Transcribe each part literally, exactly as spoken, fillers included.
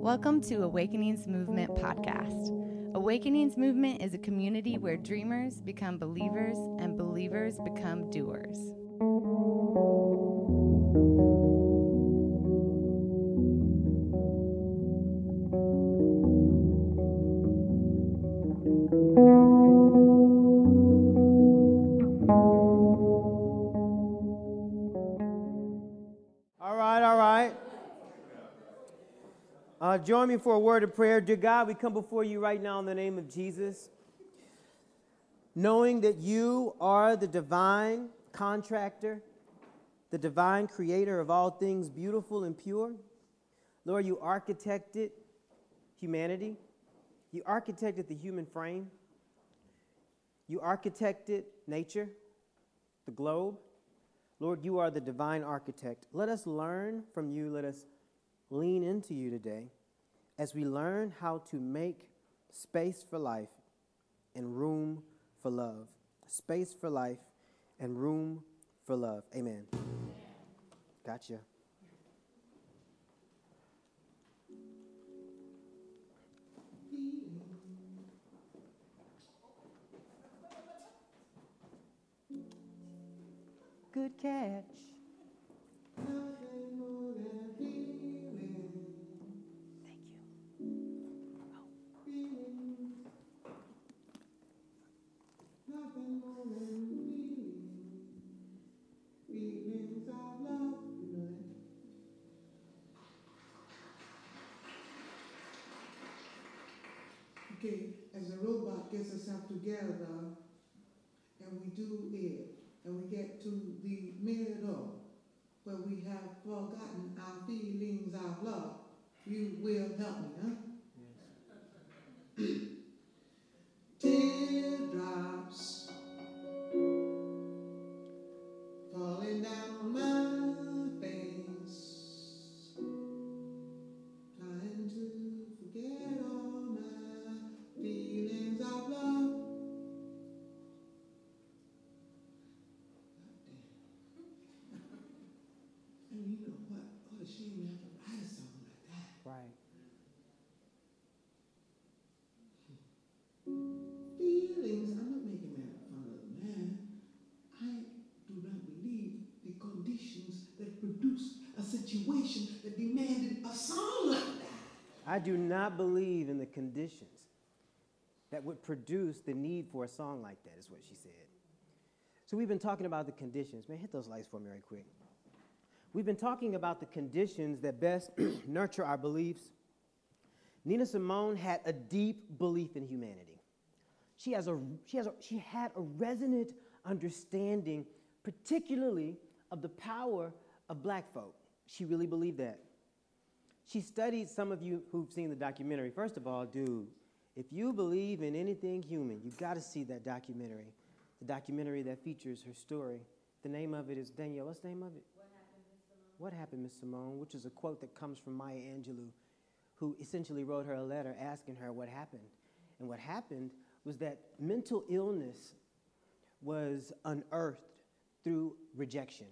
Welcome to Awakenings Movement Podcast. Awakenings Movement is a community where dreamers become believers and believers become doers. Join me for a word of prayer. Dear God, we come before you right now in the name of Jesus, knowing that you are the divine contractor, the divine creator of all things beautiful and pure. Lord, you architected humanity. You architected the human frame. You architected nature, the globe. Lord, you are the divine architect. Let us learn from you. Let us lean into you today, as we learn how to make space for life and room for love. Space for life and room for love. Amen. Gotcha. Good catch. Okay, as a robot gets itself together, and we do it, and we get to the middle where we have forgotten our feelings of love, you will help me, huh? Yes. Teardrops. Falling down my face, trying to forget all my feelings of love. And you know what? What a shame we have to write a song like that. Right. Situation that demanded a song like that. I do not believe in the conditions that would produce the need for a song like that, is what she said. So we've been talking about the conditions. Man, hit those lights for me right quick. We've been talking about the conditions that best nurture our beliefs. Nina Simone had a deep belief in humanity. She has a, she has a, she had a resonant understanding, particularly of the power of black folk. She really believed that. She studied, some of you who've seen the documentary. First of all, dude, if you believe in anything human, you gotta see that documentary. The documentary that features her story. The name of it is, Danielle, what's the name of it? What Happened, Miss Simone? What Happened, Miss Simone? Which is a quote that comes from Maya Angelou, who essentially wrote her a letter asking her what happened. And what happened was that mental illness was unearthed through rejection.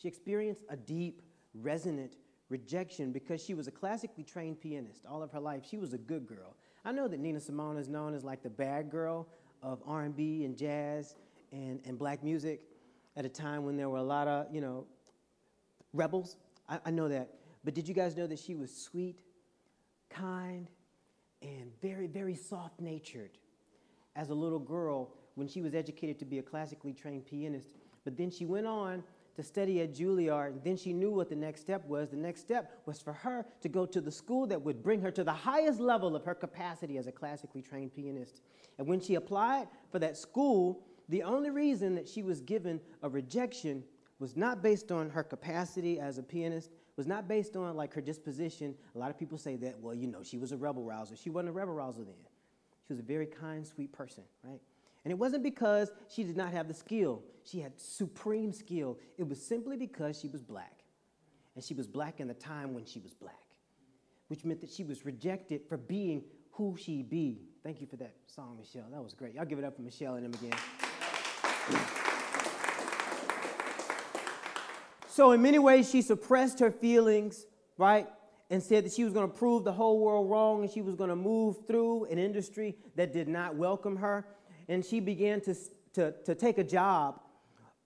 She experienced a deep, resonant rejection because she was a classically trained pianist all of her life. She was a good girl. I know that Nina Simone is known as like the bad girl of R and B and jazz and, and black music at a time when there were a lot of, you know, rebels. I, I know that. But did you guys know that she was sweet, kind, and very, very soft-natured as a little girl when she was educated to be a classically trained pianist? But then she went on to study at Juilliard, and then she knew what the next step was. The next step was for her to go to the school that would bring her to the highest level of her capacity as a classically trained pianist. And when she applied for that school, the only reason that she was given a rejection was not based on her capacity as a pianist, was not based on like her disposition. A lot of people say that, well, you know, she was a rebel-rouser. She wasn't a rebel-rouser then. She was a very kind, sweet person, right? And it wasn't because she did not have the skill. She had supreme skill. It was simply because she was black. And she was black in the time when she was black, which meant that she was rejected for being who she be. Thank you for that song, Michelle. That was great. Y'all give it up for Michelle and him again. So in many ways, she suppressed her feelings, right? and said that she was going to prove the whole world wrong, and she was going to move through an industry that did not welcome her. And she began to, to, to take a job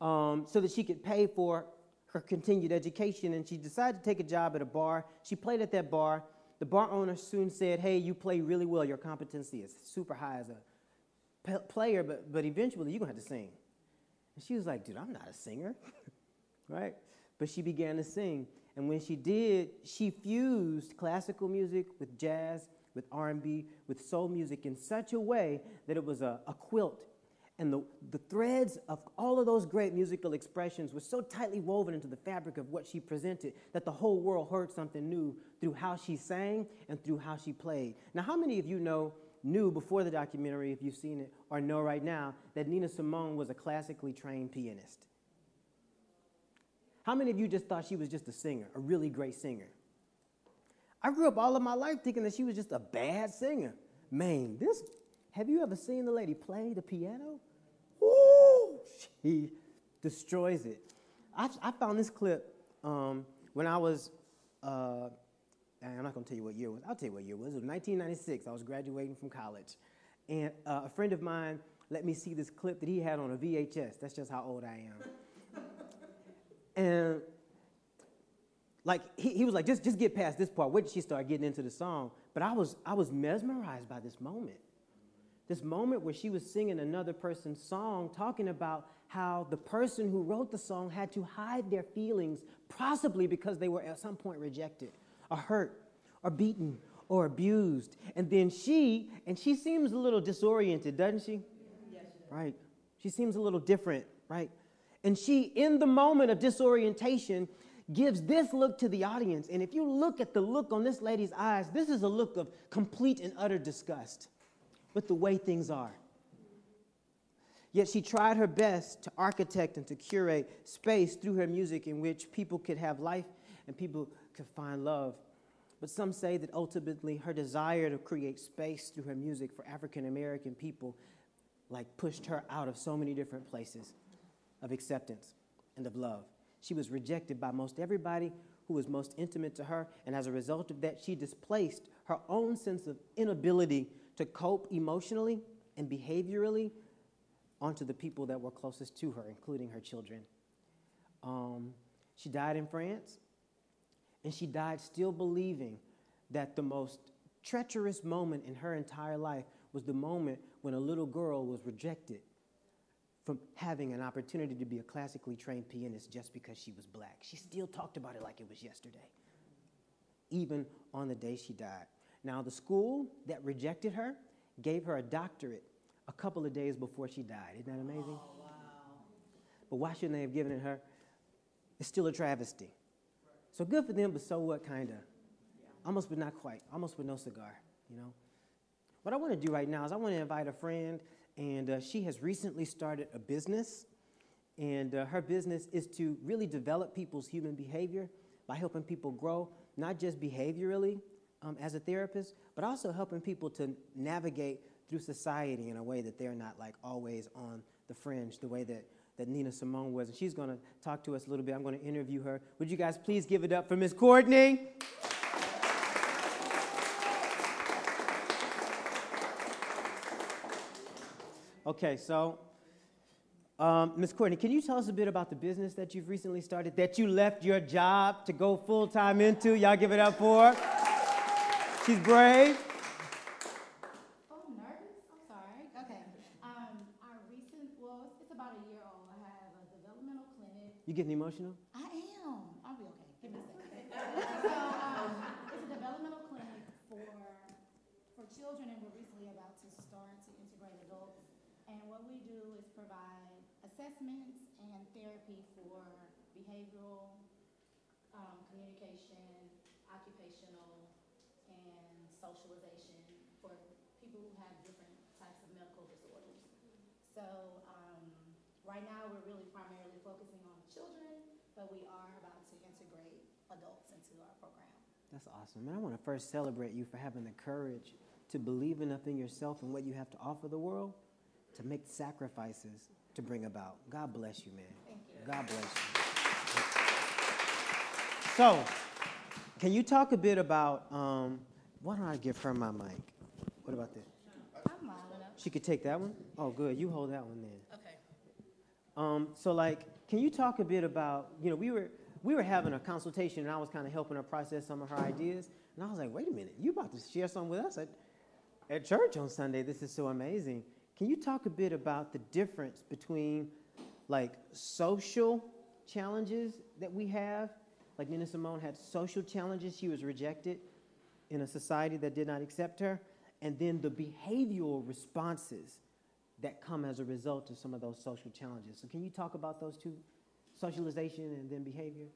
um, so that she could pay for her continued education. And she decided to take a job at a bar. She played at that bar. The bar owner soon said, hey, you play really well. Your competency is super high as a player, but, but eventually you're going to have to sing. And she was like, dude, I'm not a singer, right? But she began to sing. And when she did, she fused classical music with jazz, with R and B, with soul music in such a way that it was a, a quilt. And the, the threads of all of those great musical expressions were so tightly woven into the fabric of what she presented that the whole world heard something new through how she sang and through how she played. Now, how many of you know, knew before the documentary, if you've seen it, or know right now, that Nina Simone was a classically trained pianist? How many of you just thought she was just a singer, a really great singer? I grew up all of my life thinking that she was just a bad singer. Man, this, have you ever seen the lady play the piano? Ooh, she destroys it. I, I found this clip um, when I was, uh, I'm not going to tell you what year it was. I'll tell you what year it was. It was nineteen ninety-six. I was graduating from college. And uh, a friend of mine let me see this clip that he had on a V H S. That's just how old I am. And like he, he was like, just just get past this part. Where did she start getting into the song? But I was I was mesmerized by this moment. This moment where she was singing another person's song, talking about how the person who wrote the song had to hide their feelings, possibly because they were at some point rejected, or hurt, or beaten, or abused. And then she, and she seems a little disoriented, doesn't she? Yes, she does. Right. She seems a little different, right? And she, in the moment of disorientation, gives this look to the audience. And if you look at the look on this lady's eyes, this is a look of complete and utter disgust with the way things are. Yet she tried her best to architect and to curate space through her music in which people could have life and people could find love. But some say that ultimately her desire to create space through her music for African-American people like pushed her out of so many different places of acceptance and of love. She was rejected by most everybody who was most intimate to her, and as a result of that, she displaced her own sense of inability to cope emotionally and behaviorally onto the people that were closest to her, including her children. Um, she died in France, and she died still believing that the most treacherous moment in her entire life was the moment when a little girl was rejected from having an opportunity to be a classically trained pianist just because she was black. She still talked about it like it was yesterday, even on the day she died. Now, the school that rejected her gave her a doctorate a couple of days before she died. Isn't that amazing? Oh, wow. But why shouldn't they have given it her? It's still a travesty. So good for them, but so what, kinda? Yeah. Almost but not quite, almost with no cigar, you know? What I wanna do right now is I wanna invite a friend. And uh, she has recently started a business, and uh, her business is to really develop people's human behavior by helping people grow, not just behaviorally um, as a therapist, but also helping people to navigate through society in a way that they're not like always on the fringe, the way that, that Nina Simone was. And she's gonna talk to us a little bit. I'm gonna interview her. Would you guys please give it up for Miss Courtney? Okay, so um, Miz Courtney, can you tell us a bit about the business that you've recently started, that you left your job to go full-time into? Y'all give it up for her. She's brave. Oh, nervous? I'm sorry. Okay. Um, our recent, well, it's about a year old. I have a developmental clinic. You getting emotional? I am. I'll be okay. Give me a second. So um, it's a developmental clinic for, for children, and we're recently about to start to integrate adults. And what we do is provide assessments and therapy for behavioral, um, communication, occupational, and socialization for people who have different types of medical disorders. So um, right now we're really primarily focusing on children, but we are about to integrate adults into our program. That's awesome. And I want to first celebrate you for having the courage to believe enough in yourself and what you have to offer the world to make sacrifices to bring about. God bless you, man. Thank you. God bless you. So, Can you talk a bit about, um, why don't I give her my mic? What about that? I'm mild enough. She could take that one? Oh, good. You hold that one then. Okay. Um, so, like, can you talk a bit about, you know, we were, we were having a consultation, and I was kind of helping her process some of her ideas. And I was like, wait a minute, you about to share something with us at, at church on Sunday. This is so amazing. Can you talk a bit about the difference between, like, social challenges that we have? Like, Nina Simone had social challenges. She was rejected in a society that did not accept her. And then the behavioral responses that come as a result of some of those social challenges. So can you talk about those two? Socialization and then behavior?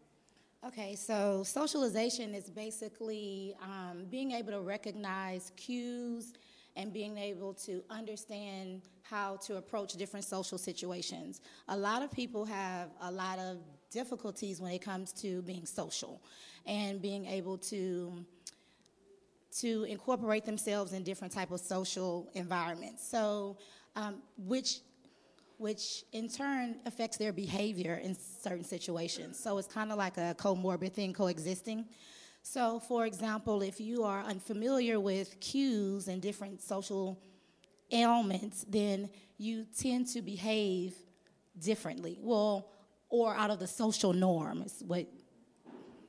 Okay, so socialization is basically um, being able to recognize cues and being able to understand how to approach different social situations. A lot of people have a lot of difficulties when it comes to being social and being able to to incorporate themselves in different type of social environments. So, um, which which in turn affects their behavior in certain situations. So it's kind of like a comorbid thing coexisting. So for example, if you are unfamiliar with cues and different social ailments, then you tend to behave differently. Well, or out of the social norm is what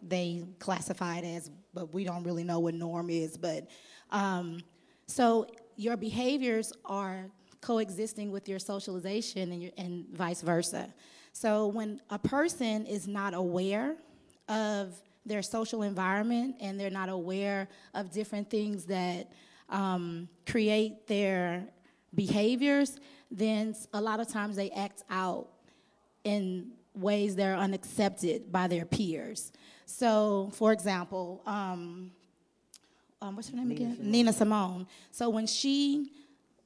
they classify it as, but we don't really know what norm is. But um, so your behaviors are coexisting with your socialization and, your, and vice versa. So when a person is not aware of their social environment and they're not aware of different things that um, create their behaviors, then a lot of times they act out in ways that are unaccepted by their peers. So, for example, um, um, what's her name Nina again? Simone. Nina Simone. So when she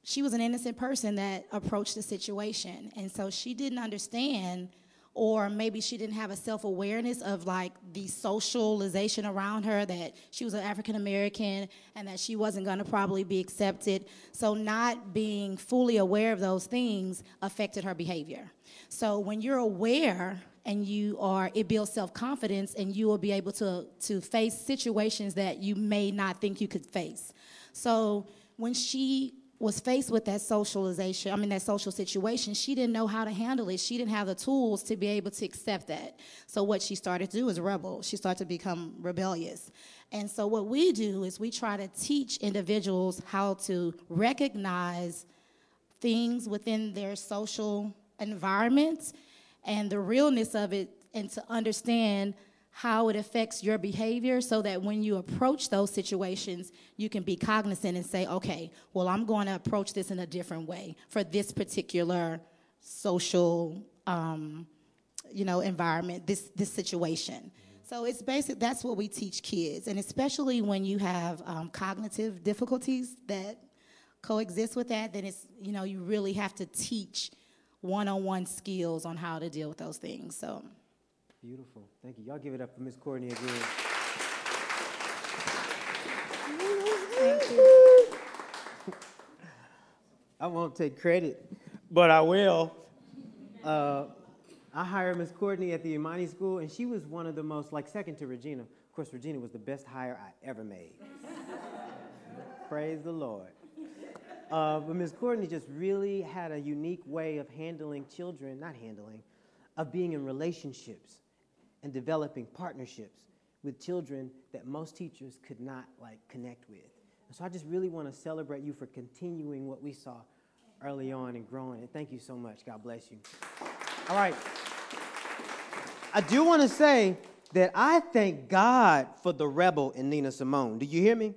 She was an innocent person that approached the situation. And so she didn't understand, or maybe she didn't have a self-awareness of like the socialization around her, that she was an African-American and that she wasn't gonna probably be accepted. So not being fully aware of those things affected her behavior. So when you're aware and you are, it builds self-confidence and you will be able to, to face situations that you may not think you could face. So when she was faced with that socialization, I mean that social situation, she didn't know how to handle it. She didn't have the tools to be able to accept that. So what she started to do is rebel. She started to become rebellious. And so what we do is we try to teach individuals how to recognize things within their social environment and the realness of it, and to understand how it affects your behavior so that when you approach those situations, you can be cognizant and say, okay, well, I'm going to approach this in a different way for this particular social, um, you know, environment, this, this situation. So it's basic, that's what we teach kids. And especially when you have um, cognitive difficulties that coexist with that, then it's, you know, you really have to teach one-on-one skills on how to deal with those things, so. Beautiful. Thank you. Y'all give it up for Miss Courtney again. Thank you. I won't take credit, but I will. Uh, I hired Miss Courtney at the Imani School, and she was one of the most, like second to Regina. Of course, Regina was the best hire I ever made. Praise the Lord. Uh, but Miss Courtney just really had a unique way of handling children, not handling, of being in relationships and developing partnerships with children that most teachers could not like connect with. And so I just really want to celebrate you for continuing what we saw early on and growing. And thank you so much. God bless you. All right. I do want to say that I thank God for the rebel in Nina Simone. Do you hear me?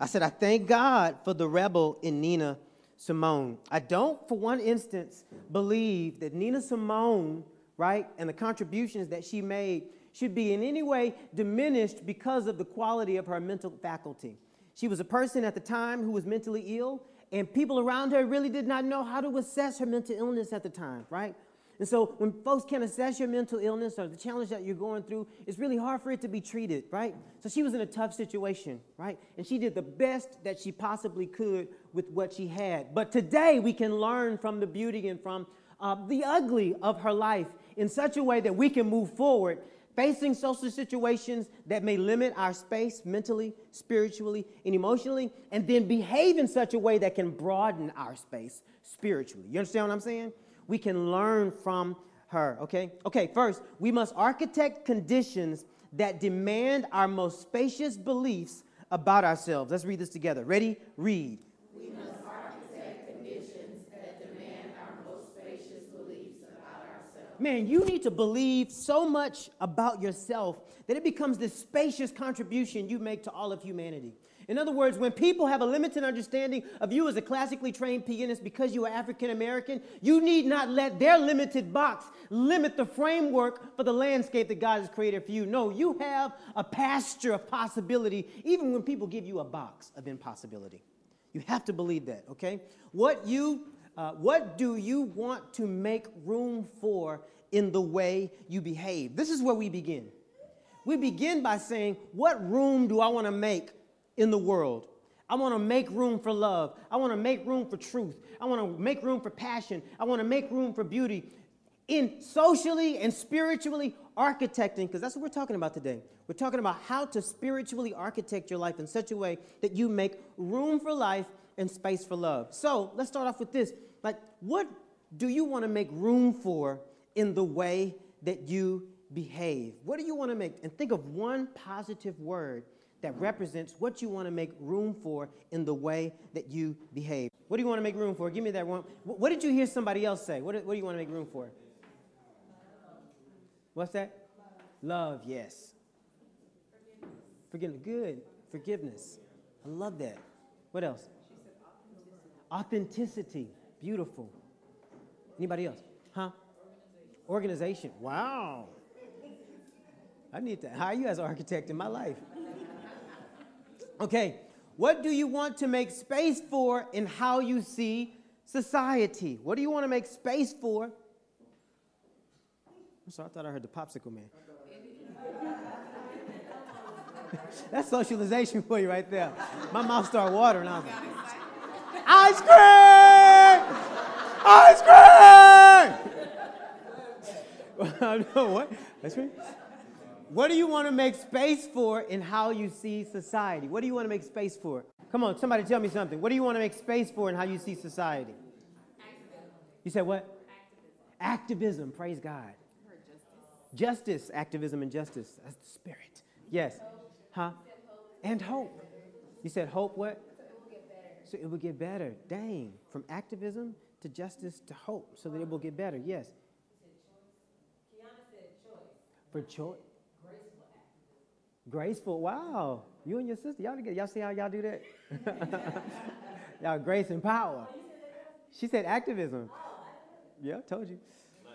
I said I thank God for the rebel in Nina Simone. I don't for one instance believe that Nina Simone, right, and the contributions that she made should be in any way diminished because of the quality of her mental faculty. She was a person at the time who was mentally ill, and people around her really did not know how to assess her mental illness at the time, right? And so when folks can't assess your mental illness or the challenge that you're going through, it's really hard for it to be treated, right? So she was in a tough situation, right? And she did the best that she possibly could with what she had. But today we can learn from the beauty and from uh, the ugly of her life in such a way that we can move forward, Facing social situations that may limit our space mentally, spiritually, and emotionally, and then behave in such a way that can broaden our space spiritually. You understand what I'm saying? We can learn from her, okay? Okay, first, we must architect conditions that demand our most spacious beliefs about ourselves. Let's read this together. Ready? Read. We must architect conditions that demand our most spacious beliefs about ourselves. Man, you need to believe so much about yourself that it becomes this spacious contribution you make to all of humanity. In other words, when people have a limited understanding of you as a classically trained pianist because you are African American, you need not let their limited box limit the framework for the landscape that God has created for you. No, you have a pasture of possibility, even when people give you a box of impossibility. You have to believe that, okay? What you, uh, what do you want to make room for in the way you behave? This is where we begin. We begin by saying, what room do I want to make in the world? I want to make room for love. I want to make room for truth. I want to make room for passion. I want to make room for beauty. In socially and spiritually architecting, because that's what we're talking about today. We're talking about how to spiritually architect your life in such a way that you make room for life and space for love. So let's start off with this. Like, what do you want to make room for in the way that you behave? What do you want to make? And think of one positive word that represents what you want to make room for in the way that you behave. What do you want to make room for? Give me that one. What did you hear somebody else say? What do, what do you want to make room for? What's that? Love, Love yes. Forgiveness. Forgiveness. Good. Forgiveness. I love that. What else? She said authenticity. Authenticity. Beautiful. Anybody else? Huh? Organization. Organization. Wow. I need to hire you as an architect in my life. Okay, what do you want to make space for in how you see society? What do you want to make space for? I'm sorry, I thought I heard the popsicle man. That's socialization for you right there. My mouth started watering. I was like, ice cream! Ice cream! What? Ice cream? What do you want to make space for in how you see society? What do you want to make space for? Come on, somebody tell me something. What do you want to make space for in how you see society? Activism. You said what? Activism. Activism, praise God. Justice. Justice, activism and justice. That's the spirit. Yes. Hope. Huh? And hope. You said hope what? So it will get better. So it will get better. Dang. From activism to justice to hope, so that it will get better. Yes. Kiana said choice. For choice. Graceful, wow. You and your sister, y'all together. Y'all see how y'all do that? Y'all grace and power. She said activism. Yeah, I told you. Less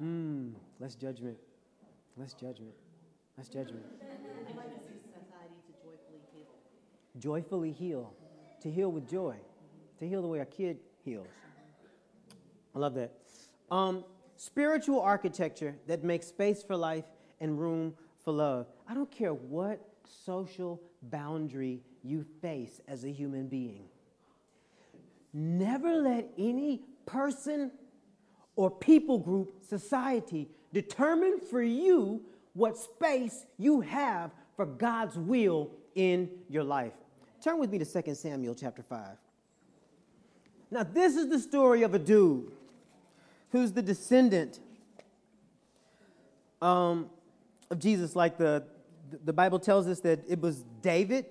judgmental. Mm, less judgment. Less judgment. Less judgment. I like to see society to joyfully heal. Joyfully heal. To heal with joy. To heal the way a kid heals. I love that. Um, spiritual architecture that makes space for life and room for love. I don't care what social boundary you face as a human being. Never let any person or people group, society, determine for you what space you have for God's will in your life. Turn with me to Second Samuel chapter five. Now this is the story of a dude who's the descendant um, of Jesus. Like the, the Bible tells us that it was David.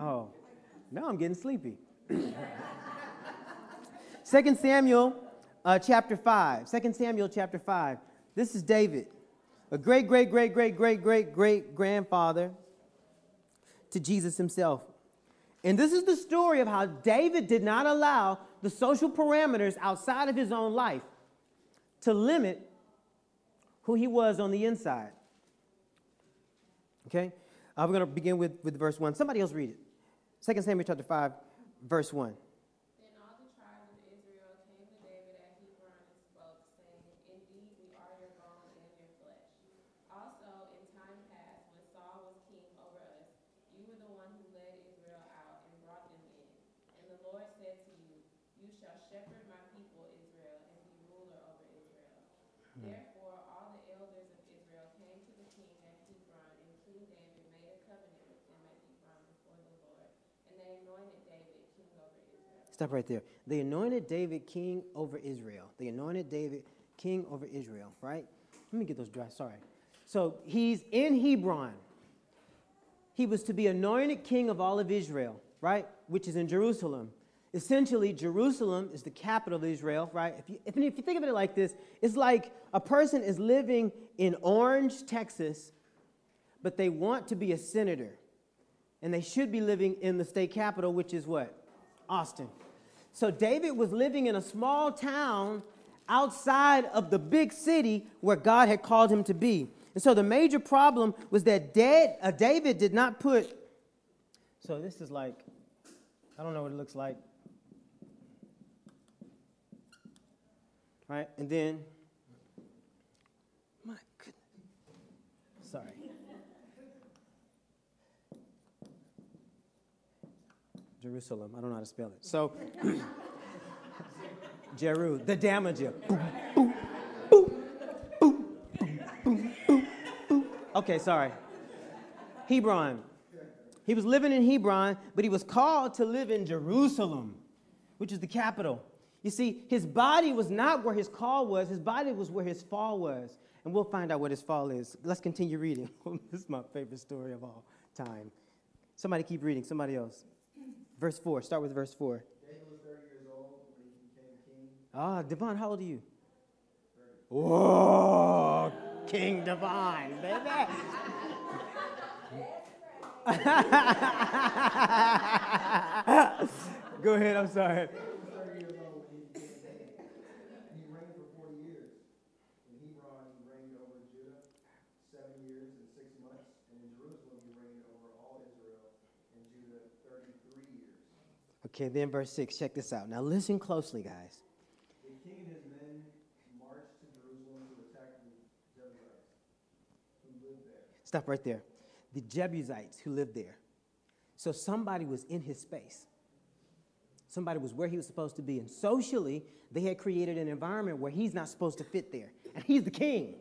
Oh, now I'm getting sleepy. Second Samuel uh, chapter five. Second Samuel chapter five. This is David, a great, great, great, great, great, great, great grandfather to Jesus himself. And this is the story of how David did not allow the social parameters outside of his own life to limit who he was on the inside. Okay? Uh, we're going to begin with, with verse one. Somebody else read it. Second Samuel chapter five, verse one. Then all the tribes of Israel came to David at Hebron and spoke, saying, "Indeed, we are your bone and your flesh. Also, in time past, when Saul was king over us, you were the one who led Israel out and brought them in. And the Lord said to you, you shall shepherd my people Israel and be ruler over Israel. Stop right there. They anointed David king over Israel. They anointed David king over Israel, right? Let me get those dry, sorry. So he's in Hebron. He was to be anointed king of all of Israel, right? Which is in Jerusalem. Essentially, Jerusalem is the capital of Israel, right? If you, if, if you think of it like this, it's like a person is living in Orange, Texas, but they want to be a senator. And they should be living in the state capital, which is what? Austin. So David was living in a small town outside of the big city where God had called him to be. And so the major problem was that dead, uh, David did not put, so this is like, I don't know what it looks like. All right, and then, my goodness, sorry. Jerusalem, I don't know how to spell it. So, Jeru, the damager. Boom, boom, boom, boom, boom, boom, boom, boom. Okay, sorry. Hebron. He was living in Hebron, but he was called to live in Jerusalem, which is the capital. You see, his body was not where his call was. His body was where his fall was. And we'll find out what his fall is. Let's continue reading. This is my favorite story of all time. Somebody keep reading. Somebody else. Verse four. Start with verse four. David was thirty years old when he became king. Ah, Devon, how old are you? thirty. Whoa, King Devon, baby. Go ahead, I'm sorry. Okay, then verse six, check this out. Now listen closely, guys. The king and his men marched to Jerusalem to attack the Jebusites who lived there. Stop right there. The Jebusites who lived there. So somebody was in his space. Somebody was where he was supposed to be. And socially, they had created an environment where he's not supposed to fit there. And he's the king.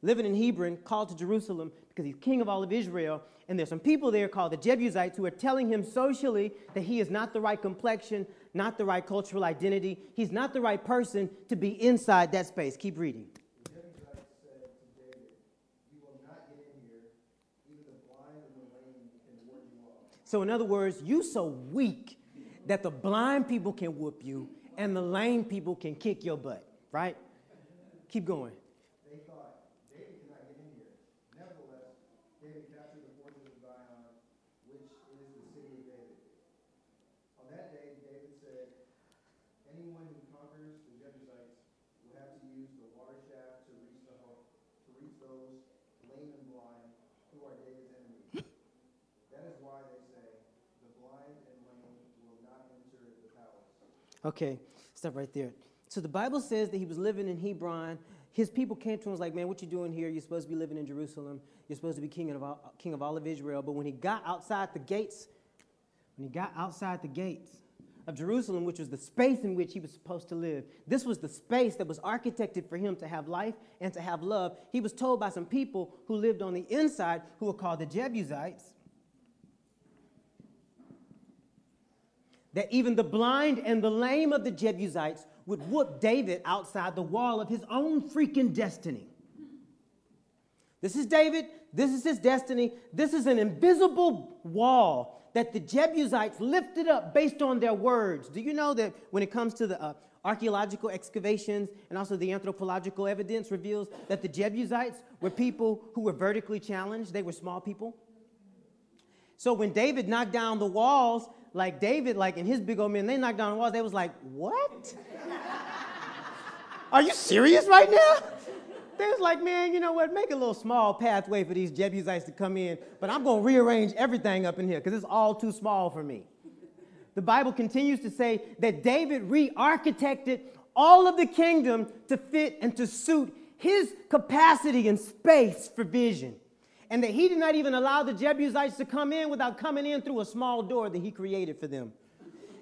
Living in Hebron, called to Jerusalem because he's king of all of Israel. And there's some people there called the Jebusites who are telling him socially that he is not the right complexion, not the right cultural identity. He's not the right person to be inside that space. Keep reading. The Jebusites said to David, "You will not get in here. Even the blind and the lame can ward you off." So in other words, you so weak that the blind people can whoop you and the lame people can kick your butt, right? Keep going. Okay, stop right there. So the Bible says that he was living in Hebron. His people came to him and was like, man, what you doing here? You're supposed to be living in Jerusalem. You're supposed to be king of all, king of all of Israel. But when he got outside the gates, when he got outside the gates of Jerusalem, which was the space in which he was supposed to live, this was the space that was architected for him to have life and to have love. He was told by some people who lived on the inside who were called the Jebusites, that even the blind and the lame of the Jebusites would whoop David outside the wall of his own freaking destiny. This is David. This is his destiny. This is an invisible wall that the Jebusites lifted up based on their words. Do you know that when it comes to the uh, archaeological excavations and also the anthropological evidence reveals that the Jebusites were people who were vertically challenged? They were small people. So when David knocked down the walls, like David, like in his big old men, they knocked down the walls. They was like, what? Are you serious right now? They was like, man, you know what? Make a little small pathway for these Jebusites to come in, but I'm going to rearrange everything up in here because it's all too small for me. The Bible continues to say that David re-architected all of the kingdom to fit and to suit his capacity and space for vision. And that he did not even allow the Jebusites to come in without coming in through a small door that he created for them.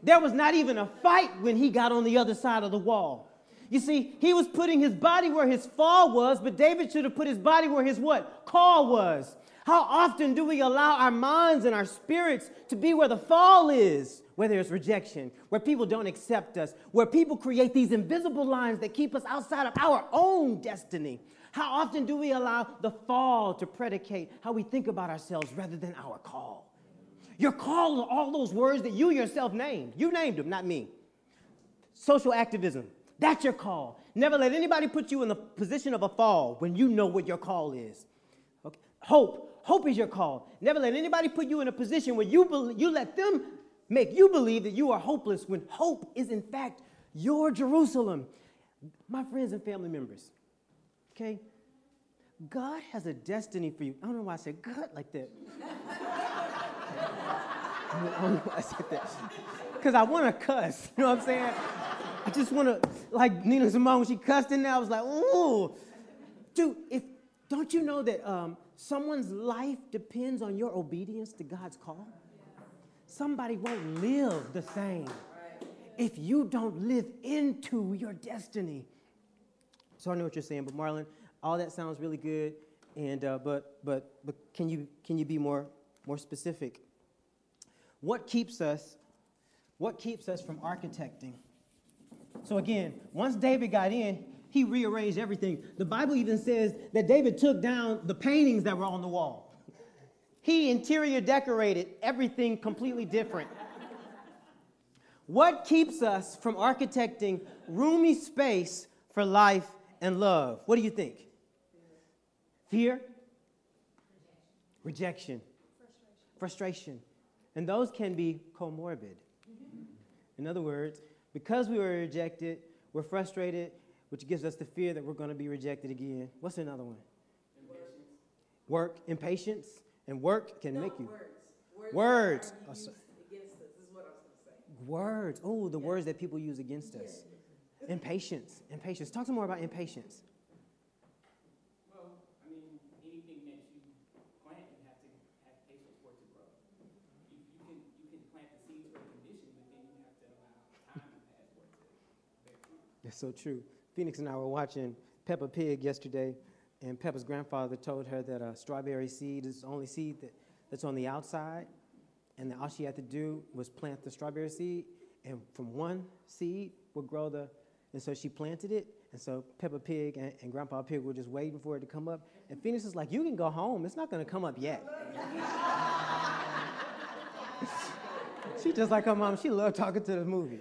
There was not even a fight when he got on the other side of the wall. You see, he was putting his body where his fall was, but David should have put his body where his what? Call was. How often do we allow our minds and our spirits to be where the fall is, where there's rejection, where people don't accept us, where people create these invisible lines that keep us outside of our own destiny. How often do we allow the fall to predicate how we think about ourselves rather than our call? Your call are all those words that you yourself named. You named them, not me. Social activism, that's your call. Never let anybody put you in the position of a fall when you know what your call is. Okay. Hope, hope is your call. Never let anybody put you in a position where you, be- you let them make you believe that you are hopeless when hope is in fact your Jerusalem. My friends and family members, okay? God has a destiny for you. I don't know why I said God like that. I don't know why I said that. Because I want to cuss, you know what I'm saying? I just want to, like Nina Simone, when she cussed in there, I was like, ooh. Dude, if, don't you know that um, someone's life depends on your obedience to God's call? Somebody won't live the same if you don't live into your destiny. So I know what you're saying, but Marlon, all that sounds really good, and uh, but but but can you can you be more more specific? What keeps us what keeps us from architecting? So again, once David got in, he rearranged everything. The Bible even says that David took down the paintings that were on the wall. He interior decorated everything completely different. What keeps us from architecting roomy space for life and love? What do you think? Fear? Rejection. Frustration. And those can be comorbid. In other words, because we were rejected, we're frustrated, which gives us the fear that we're going to be rejected again. What's another one? Impatience. Work, impatience, and work can no, make you. Words. Words. words. Oh, sorry. Against us. This is what I was going to say. Words. Oh, the yeah. words that people use against yeah. us. Impatience. Impatience. Talk some more about impatience. Well, I mean, anything that you plant, you have to have patience for it to grow. You, you can you can plant the seeds for a condition, but then you have to allow time to pass for it to bear fruit. That's so true. Phoenix and I were watching Peppa Pig yesterday, and Peppa's grandfather told her that a strawberry seed is the only seed that, that's on the outside, and that all she had to do was plant the strawberry seed, and from one seed would grow the. And so she planted it, and so Peppa Pig and, and Grandpa Pig were just waiting for it to come up. And Phoenix was like, you can go home. It's not going to come up yet. She just like her mom. She loved talking to the movie.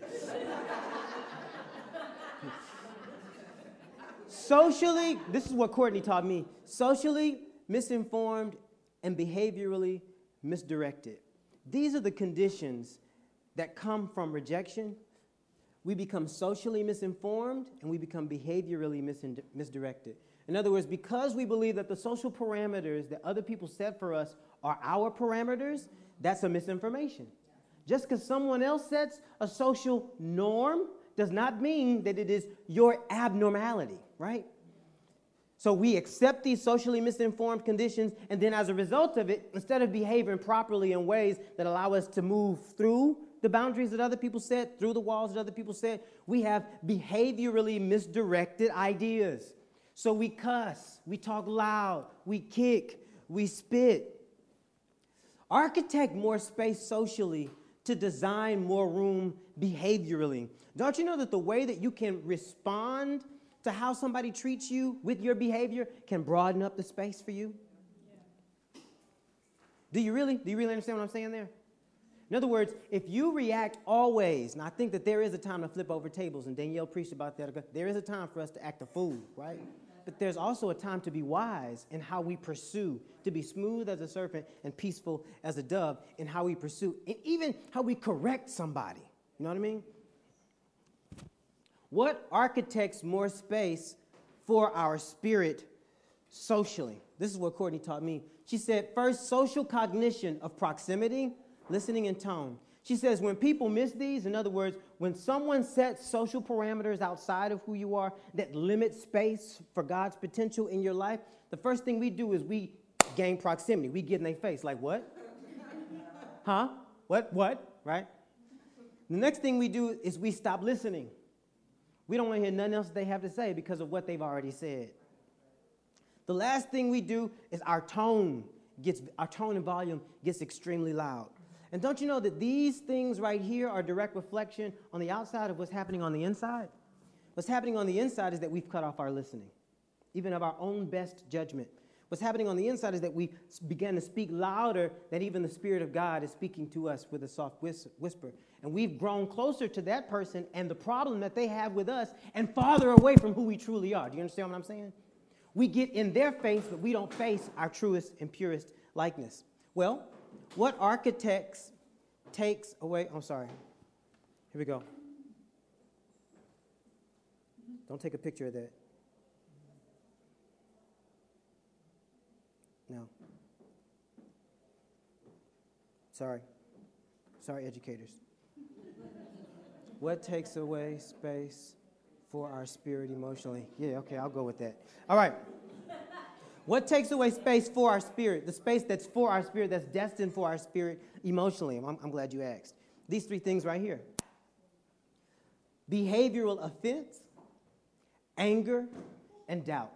Socially, this is what Courtney taught me. Socially misinformed and behaviorally misdirected. These are the conditions that come from rejection. We become socially misinformed, and we become behaviorally misin- misdirected. In other words, because we believe that the social parameters that other people set for us are our parameters, that's a misinformation. Just because someone else sets a social norm does not mean that it is your abnormality, right? So we accept these socially misinformed conditions, and then as a result of it, instead of behaving properly in ways that allow us to move through the boundaries that other people set, through the walls that other people set, we have behaviorally misdirected ideas. So we cuss, we talk loud, we kick, we spit. Architect more space socially to design more room behaviorally. Don't you know that the way that you can respond to how somebody treats you with your behavior can broaden up the space for you? Yeah. Do you really? Do you really understand what I'm saying there? In other words, if you react always, and I think that there is a time to flip over tables, and Danielle preached about that, there is a time for us to act a fool, right? But there's also a time to be wise in how we pursue, to be smooth as a serpent and peaceful as a dove in how we pursue, and even how we correct somebody. You know what I mean? What architects more space for our spirit socially? This is what Courtney taught me. She said, first, social cognition of proximity, listening and tone. She says when people miss these, in other words, when someone sets social parameters outside of who you are that limit space for God's potential in your life, the first thing we do is we gain proximity. We get in their face like, what? Huh? What? What? Right? The next thing we do is we stop listening. We don't want to hear nothing else they have to say because of what they've already said. The last thing we do is our tone gets, our tone and volume gets extremely loud. And don't you know that these things right here are direct reflection on the outside of what's happening on the inside? What's happening on the inside is that we've cut off our listening, even of our own best judgment. What's happening on the inside is that we began to speak louder than even the Spirit of God is speaking to us with a soft whisper. And we've grown closer to that person and the problem that they have with us and farther away from who we truly are. Do you understand what I'm saying? We get in their face, but we don't face our truest and purest likeness. Well, what architects takes away... I'm sorry. Here we go. Don't take a picture of that. No. Sorry. Sorry, educators. What takes away space for our spirit emotionally? Yeah, okay, I'll go with that. All right. What takes away space for our spirit, the space that's for our spirit, that's destined for our spirit emotionally? I'm, I'm glad you asked. These three things right here. Behavioral offense, anger, and doubt.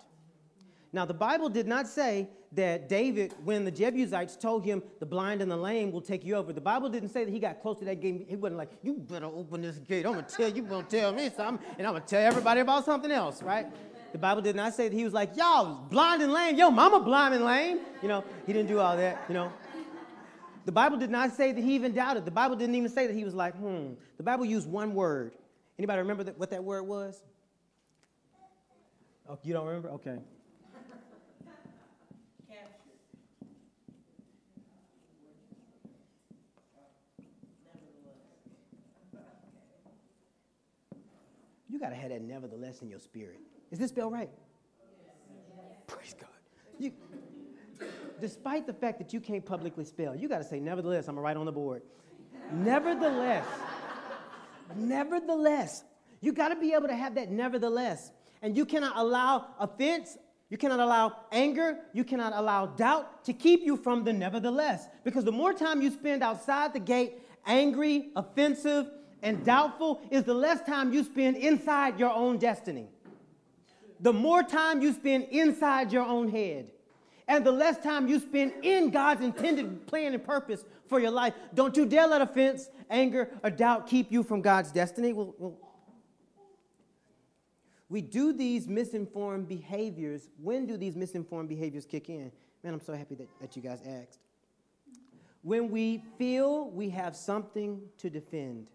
Now, the Bible did not say that David, when the Jebusites told him the blind and the lame will take you over, the Bible didn't say that he got close to that gate. He wasn't like, you better open this gate. I'm going to tell you, you're going to tell me something, and I'm going to tell everybody about something else, right? The Bible did not say that he was like, y'all blind and lame. Yo, mama blind and lame. You know, he didn't do all that, you know. The Bible did not say that he even doubted. The Bible didn't even say that he was like, hmm. The Bible used one word. Anybody remember that, what that word was? Oh, you don't remember? Okay. You got to have that nevertheless in your spirit. Is this spelled right? Yes. Praise God. You, despite the fact that you can't publicly spell, you got to say, nevertheless, I'm going to write on the board. Nevertheless. Nevertheless. You got to be able to have that nevertheless. And you cannot allow offense, you cannot allow anger, you cannot allow doubt to keep you from the nevertheless. Because the more time you spend outside the gate, angry, offensive, and doubtful, is the less time you spend inside your own destiny. The more time you spend inside your own head, and the less time you spend in God's intended plan and purpose for your life. Don't you dare let offense, anger, or doubt keep you from God's destiny. We'll, we'll We do these misinformed behaviors. When do these misinformed behaviors kick in? Man, I'm so happy that, that you guys asked. When we feel we have something to defend.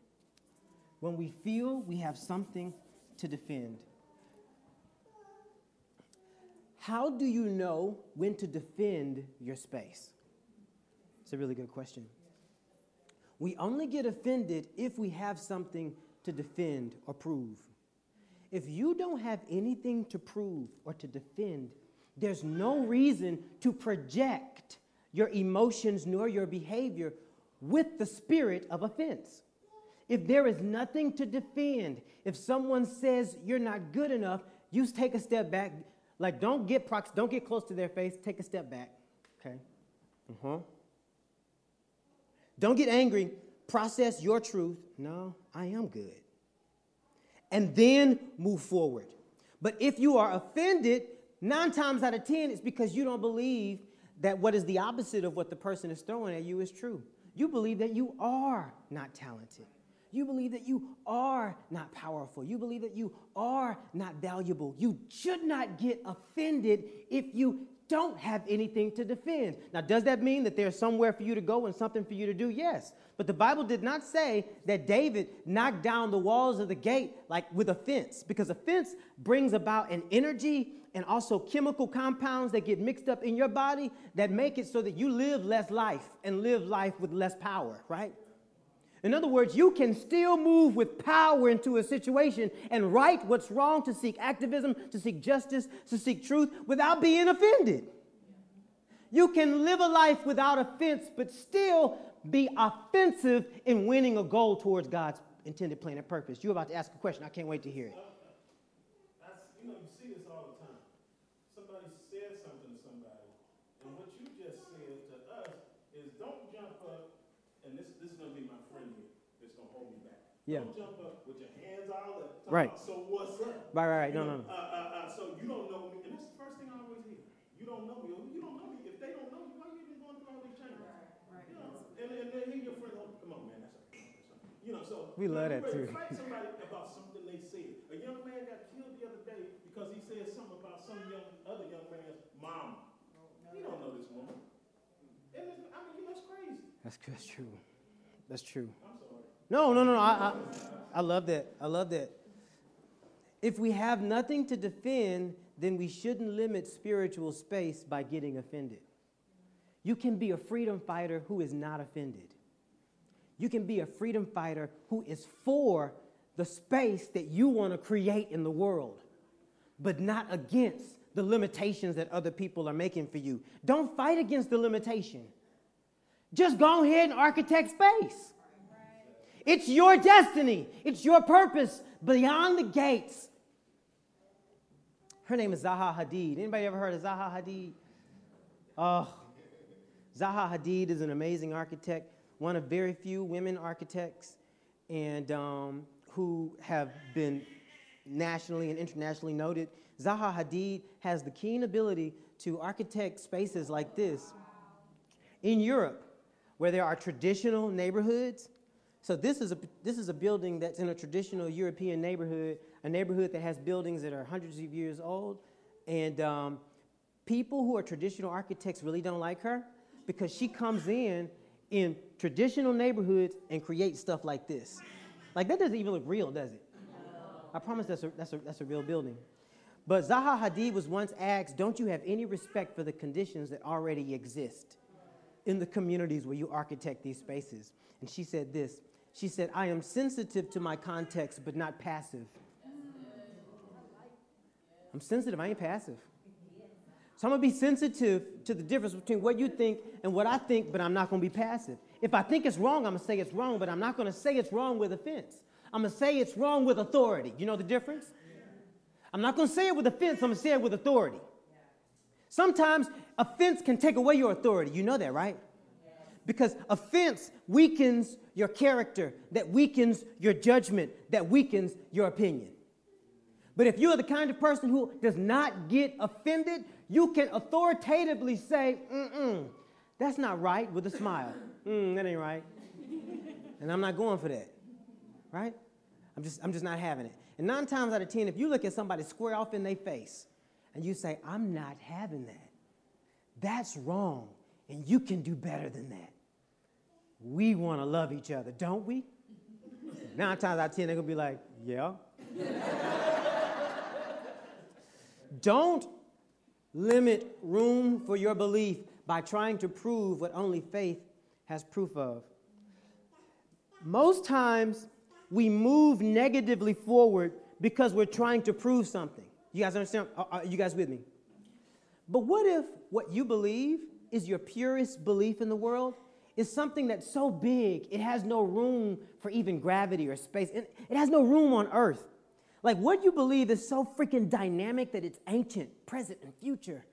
When we feel we have something to defend. How do you know when to defend your space? It's a really good question. We only get offended if we have something to defend or prove. If you don't have anything to prove or to defend, there's no reason to project your emotions nor your behavior with the spirit of offense. If there is nothing to defend, if someone says you're not good enough, you take a step back. Like, don't get prox- don't get close to their face. Take a step back, okay? Uh-huh. Don't get angry. Process your truth. No, I am good. And then move forward. But if you are offended, nine times out of ten, it's because you don't believe that what is the opposite of what the person is throwing at you is true. You believe that you are not talented. You believe that you are not powerful. You believe that you are not valuable. You should not get offended if you don't have anything to defend. Now, does that mean that there's somewhere for you to go and something for you to do? Yes. But the Bible did not say that David knocked down the walls of the gate like with offense, because offense brings about an energy and also chemical compounds that get mixed up in your body that make it so that you live less life and live life with less power, right? In other words, you can still move with power into a situation and right what's wrong, to seek activism, to seek justice, to seek truth without being offended. You can live a life without offense, but still be offensive in winning a goal towards God's intended plan and purpose. You're about to ask a question. I can't wait to hear it. You know, you see this all the time. Somebody says something to somebody, and what you just said to us is, don't jump up, and this, this is going to be my friend here that's going to hold me back. Yeah. Don't jump up with your hands all up. Talk right. About, so what's up? Right, right, right. No, no, no. Uh, uh, uh, so you don't know me. And this is the first thing I always hear. You don't know me. You don't know me. If they don't know me, how you even going through all these changes? Right, right. You know, and, and then hear your friend. Come on, man. That's something. You know, so we love that too. Fight somebody about something they said. A young man got killed the other day because he said something about some young other young man's mom. We don't know this woman. And it's, I mean, you know, it's crazy. That's that's true. That's true. I'm sorry. No, no, no, no. I, I I love that. I love that. If we have nothing to defend, then we shouldn't limit spiritual space by getting offended. You can be a freedom fighter who is not offended. You can be a freedom fighter who is for the space that you want to create in the world, but not against the limitations that other people are making for you. Don't fight against the limitation. Just go ahead and architect space. It's your destiny. It's your purpose beyond the gates. Her name is Zaha Hadid. Anybody ever heard of Zaha Hadid? Oh. Zaha Hadid is an amazing architect, one of very few women architects, and um, who have been nationally and internationally noted. Zaha Hadid has the keen ability to architect spaces like this in Europe, where there are traditional neighborhoods. So this is a this is a building that's in a traditional European neighborhood, a neighborhood that has buildings that are hundreds of years old, and um, people who are traditional architects really don't like her, because she comes in in traditional neighborhoods and creates stuff like this. Like, that doesn't even look real, does it? No. I promise that's a, that's, a, that's a real building. But Zaha Hadid was once asked, don't you have any respect for the conditions that already exist in the communities where you architect these spaces? And she said this. She said, I am sensitive to my context, but not passive. I'm sensitive, I ain't passive. So I'm going to be sensitive to the difference between what you think and what I think, but I'm not going to be passive. If I think it's wrong, I'm going to say it's wrong, but I'm not going to say it's wrong with offense. I'm going to say it's wrong with authority. You know the difference? Yeah. I'm not going to say it with offense. I'm going to say it with authority. Yeah. Sometimes offense can take away your authority. You know that, right? Yeah. Because offense weakens your character. That weakens your judgment. That weakens your opinion. But if you are the kind of person who does not get offended, you can authoritatively say, mm-mm, that's not right, with a smile. Mm, that ain't right. And I'm not going for that, right? I'm just, I'm just not having it. And nine times out of ten, if you look at somebody square off in their face and you say, I'm not having that, that's wrong, and you can do better than that. We want to love each other, don't we? Nine times out of ten, they're going to be like, yeah. Don't limit room for your belief by trying to prove what only faith has proof of. Most times we move negatively forward because we're trying to prove something. You guys understand? Are you guys with me? But what if what you believe is your purest belief in the world is something that's so big it has no room for even gravity or space. It has no room on earth. Like, what you believe is so freaking dynamic that it's ancient, present, and future.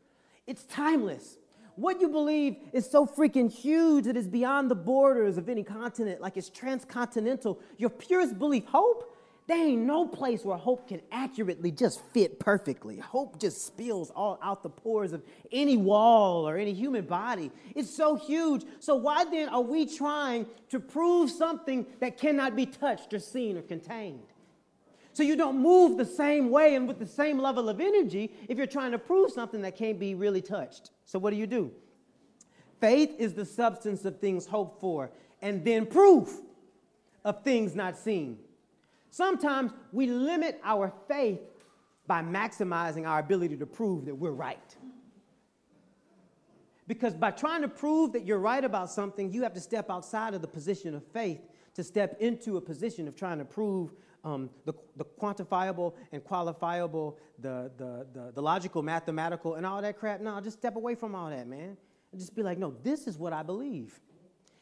It's timeless. What you believe is so freaking huge that it's beyond the borders of any continent, like it's transcontinental. Your purest belief, hope, there ain't no place where hope can accurately just fit perfectly. Hope just spills all out the pores of any wall or any human body. It's so huge. So why then are we trying to prove something that cannot be touched or seen or contained? So you don't move the same way and with the same level of energy if you're trying to prove something that can't be really touched. So what do you do? Faith is the substance of things hoped for, and then proof of things not seen. Sometimes we limit our faith by maximizing our ability to prove that we're right. Because by trying to prove that you're right about something, you have to step outside of the position of faith to step into a position of trying to prove Um, the, the quantifiable and qualifiable, the, the, the, the logical, mathematical, and all that crap. No, just step away from all that, man. And just be like, no, this is what I believe.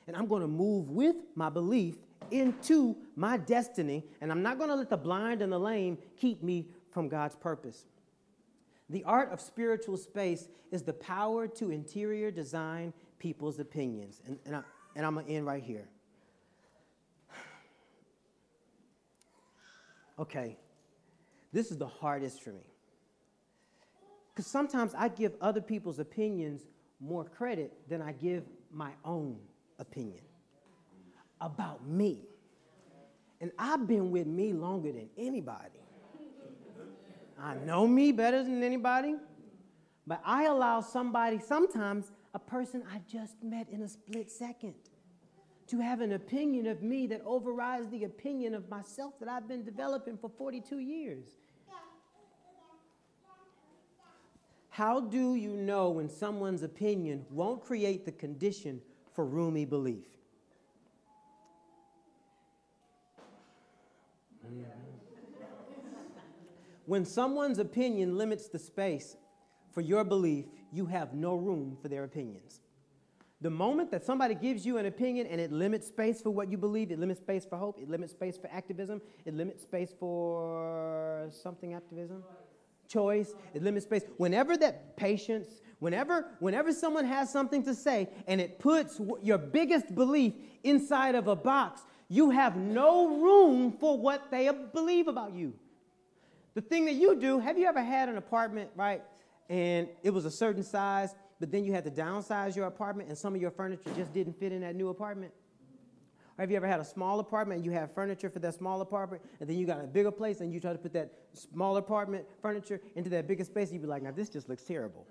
And I'm going to move with my belief into my destiny, and I'm not going to let the blind and the lame keep me from God's purpose. The art of spiritual space is the power to interior design people's opinions. And, and, I, and I'm going to end right here. Okay, this is the hardest for me. Because sometimes I give other people's opinions more credit than I give my own opinion. about me. And I've been with me longer than anybody. I know me better than anybody, but I allow somebody, sometimes a person I just met in a split second, to have an opinion of me that overrides the opinion of myself that I've been developing for forty-two years. How do you know when someone's opinion won't create the condition for roomy belief? Mm-hmm. When someone's opinion limits the space for your belief, you have no room for their opinions. The moment that somebody gives you an opinion and it limits space for what you believe, it limits space for hope, it limits space for activism, it limits space for something activism, choice, it limits space. Whenever that patience, whenever, whenever someone has something to say and it puts w- your biggest belief inside of a box, you have no room for what they believe about you. The thing that you do, have you ever had an apartment, right, and it was a certain size, but then you had to downsize your apartment and some of your furniture just didn't fit in that new apartment? Or have you ever had a small apartment and you have furniture for that small apartment and then you got a bigger place and you try to put that small apartment furniture into that bigger space and you'd be like, now this just looks terrible.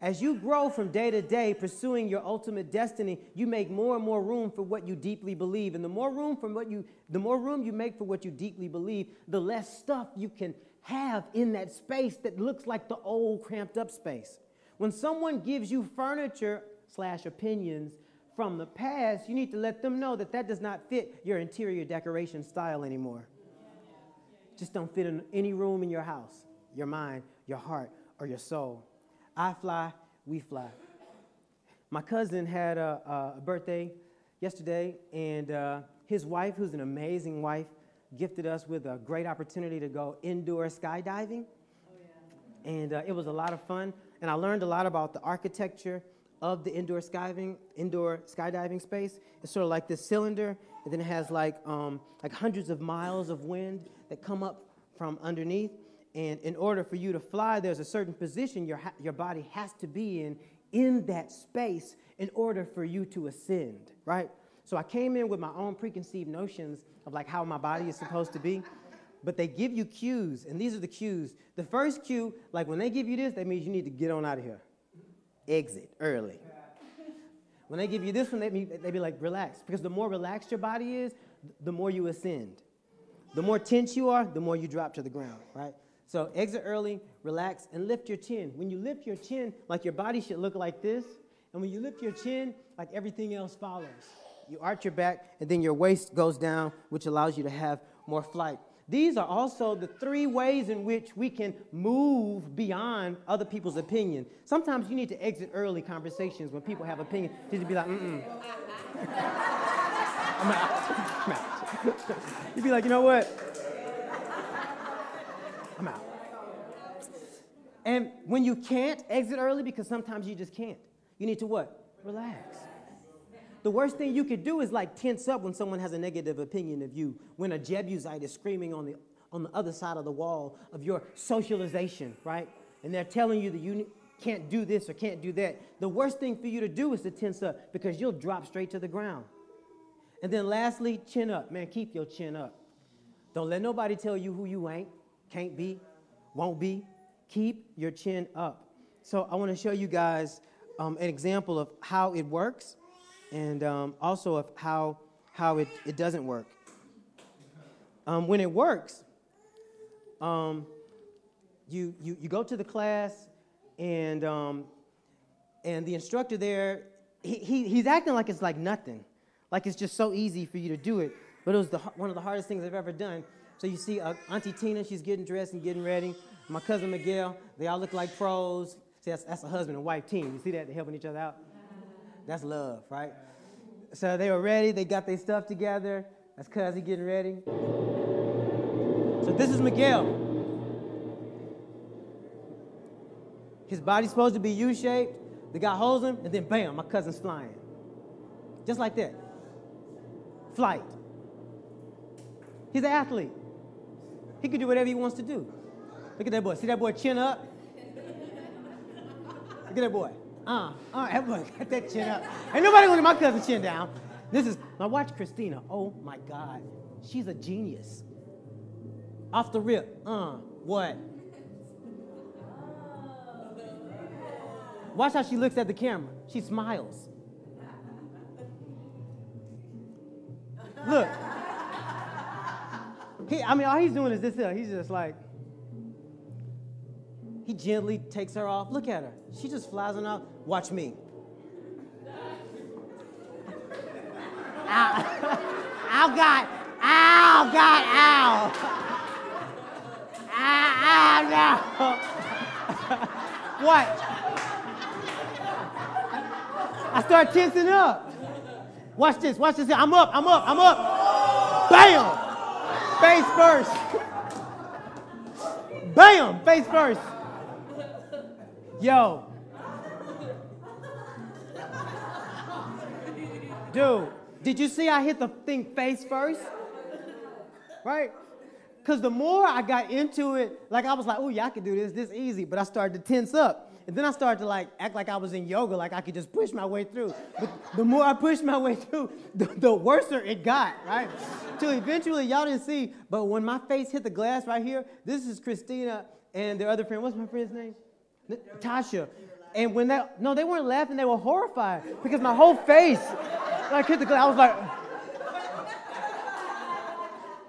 As you grow from day to day pursuing your ultimate destiny, you make more and more room for what you deeply believe. And the more room from what you, the more room you make for what you deeply believe, the less stuff you can have in that space that looks like the old cramped up space. When someone gives you furniture slash opinions from the past, you need to let them know that that does not fit your interior decoration style anymore. Just don't fit in any room in your house, your mind, your heart, or your soul. I fly, we fly. My cousin had a, a birthday yesterday, and uh, his wife, who's an amazing wife, gifted us with a great opportunity to go indoor skydiving. Oh, yeah. And uh, it was a lot of fun. And I learned a lot about the architecture of the indoor skydiving, indoor skydiving space. It's sort of like this cylinder, and then it has like um, like hundreds of miles of wind that come up from underneath. And in order for you to fly, there's a certain position your ha- your body has to be in in that space in order for you to ascend, right? So I came in with my own preconceived notions of like how my body is supposed to be. But they give you cues, and these are the cues. The first cue, like when they give you this, that means you need to get on out of here. Exit early. When they give you this one, they be, they be like, relax. Because the more relaxed your body is, the more you ascend. The more tense you are, the more you drop to the ground, right? So exit early, relax, and lift your chin. When you lift your chin, like your body should look like this. And when you lift your chin, like everything else follows. You arch your back, and then your waist goes down, which allows you to have more flight. These are also the three ways in which we can move beyond other people's opinion. Sometimes you need to exit early conversations when people have opinions. You just be like, mm-mm. I'm out. I'm out. You'd be like, you know what? I'm out. And when you can't exit early, because sometimes you just can't, you need to what? Relax. The worst thing you could do is like tense up when someone has a negative opinion of you, when a Jebusite is screaming on the, on the other side of the wall of your socialization, right? And they're telling you that you can't do this or can't do that. The worst thing for you to do is to tense up because you'll drop straight to the ground. And then lastly, chin up. Man, keep your chin up. Don't let nobody tell you who you ain't, can't be, won't be. Keep your chin up. So I want to show you guys um, an example of how it works. And um, also of how how it, it doesn't work. Um, when it works, um, you, you you go to the class, and um, and the instructor there, he, he he's acting like it's like nothing, like it's just so easy for you to do it. But it was the, one of the hardest things I've ever done. So you see, uh, Auntie Tina, she's getting dressed and getting ready. My cousin Miguel, they all look like pros. See, that's that's a husband and wife team. You see that? They're helping each other out. That's love, right? So they were ready. They got their stuff together. That's cuz he getting ready. So this is Miguel. His body's supposed to be U-shaped. The guy holds him, and then bam, my cousin's flying. Just like that. Flight. He's an athlete. He can do whatever he wants to do. Look at that boy. See that boy chin up? Look at that boy. Uh, all right, everybody got that chin up. Ain't nobody gonna get my cousin chin down. This is, now watch Christina. Oh my God, she's a genius. Off the rip, uh, what? Watch how she looks at the camera. She smiles. Look. He, I mean, all he's doing is this here. He's just like, he gently takes her off. Look at her. She just flies on out. Watch me. Ow. Ow, God. Ow, God, ow. Ow, ow, no. What? I start tensing up. Watch this, watch this. I'm up, I'm up, I'm up. Bam! Face first. Bam! Face first. Yo. Dude, did you see I hit the thing face first? Right? Because the more I got into it, like I was like, oh yeah, I could do this, this easy. But I started to tense up. And then I started to like act like I was in yoga, like I could just push my way through. But the more I pushed my way through, the, the worser it got, right? Till eventually, y'all didn't see, but when my face hit the glass right here, this is Christina and their other friend. What's my friend's name? Tasha. And when they, no, they weren't laughing, they were horrified because my whole face, like hit the glass, I was like.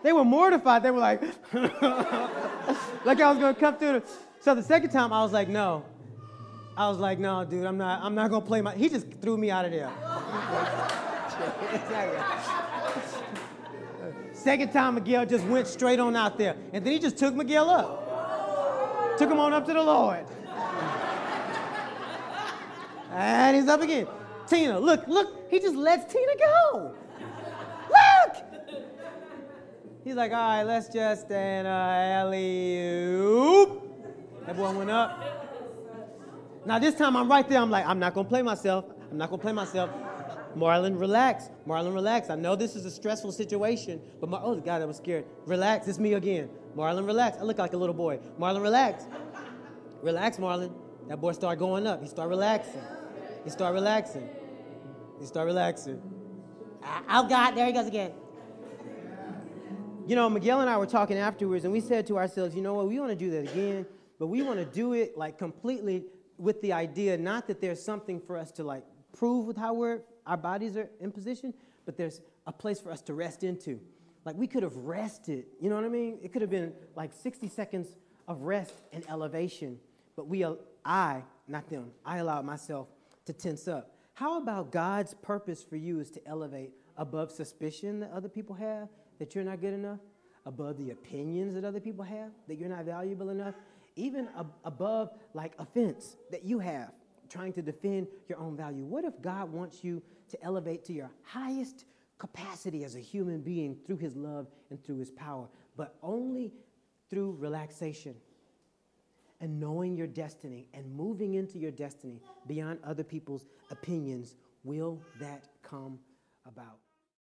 They were mortified, they were like, like I was gonna come through. The, so the second time I was like, no. I was like, no, dude, I'm not, I'm not gonna play my, he just threw me out of there. Second time, Miguel just went straight on out there. And then he just took Miguel up. Took him on up to the Lord. And he's up again. Tina, look, look, he just lets Tina go. Look! He's like, all right, let's just stand uh, alley-oop. That boy went up. Now this time I'm right there, I'm like, I'm not gonna play myself. I'm not gonna play myself. Marlon, relax. Marlon, relax. I know this is a stressful situation, but Mar- oh, God, I was scared. Relax, it's me again. Marlon, relax. I look like a little boy. Marlon, relax. Relax, Marlon. That boy started going up. He started relaxing. He started relaxing. He started relaxing. Oh, God, there he goes again. You know, Miguel and I were talking afterwards, and we said to ourselves, you know what, we wanna do that again, but we wanna do it like completely with the idea, not that there's something for us to like prove with how we're, our bodies are in position, but there's a place for us to rest into. Like we could have rested, you know what I mean? It could have been like sixty seconds of rest and elevation, but we, I, not them, I allowed myself to tense up. How about God's purpose for you is to elevate above suspicion that other people have, that you're not good enough, above the opinions that other people have, that you're not valuable enough, even ab- above like offense that you have, trying to defend your own value. What if God wants you to elevate to your highest capacity as a human being through his love and through his power, but only through relaxation and knowing your destiny and moving into your destiny beyond other people's opinions? Will that come about?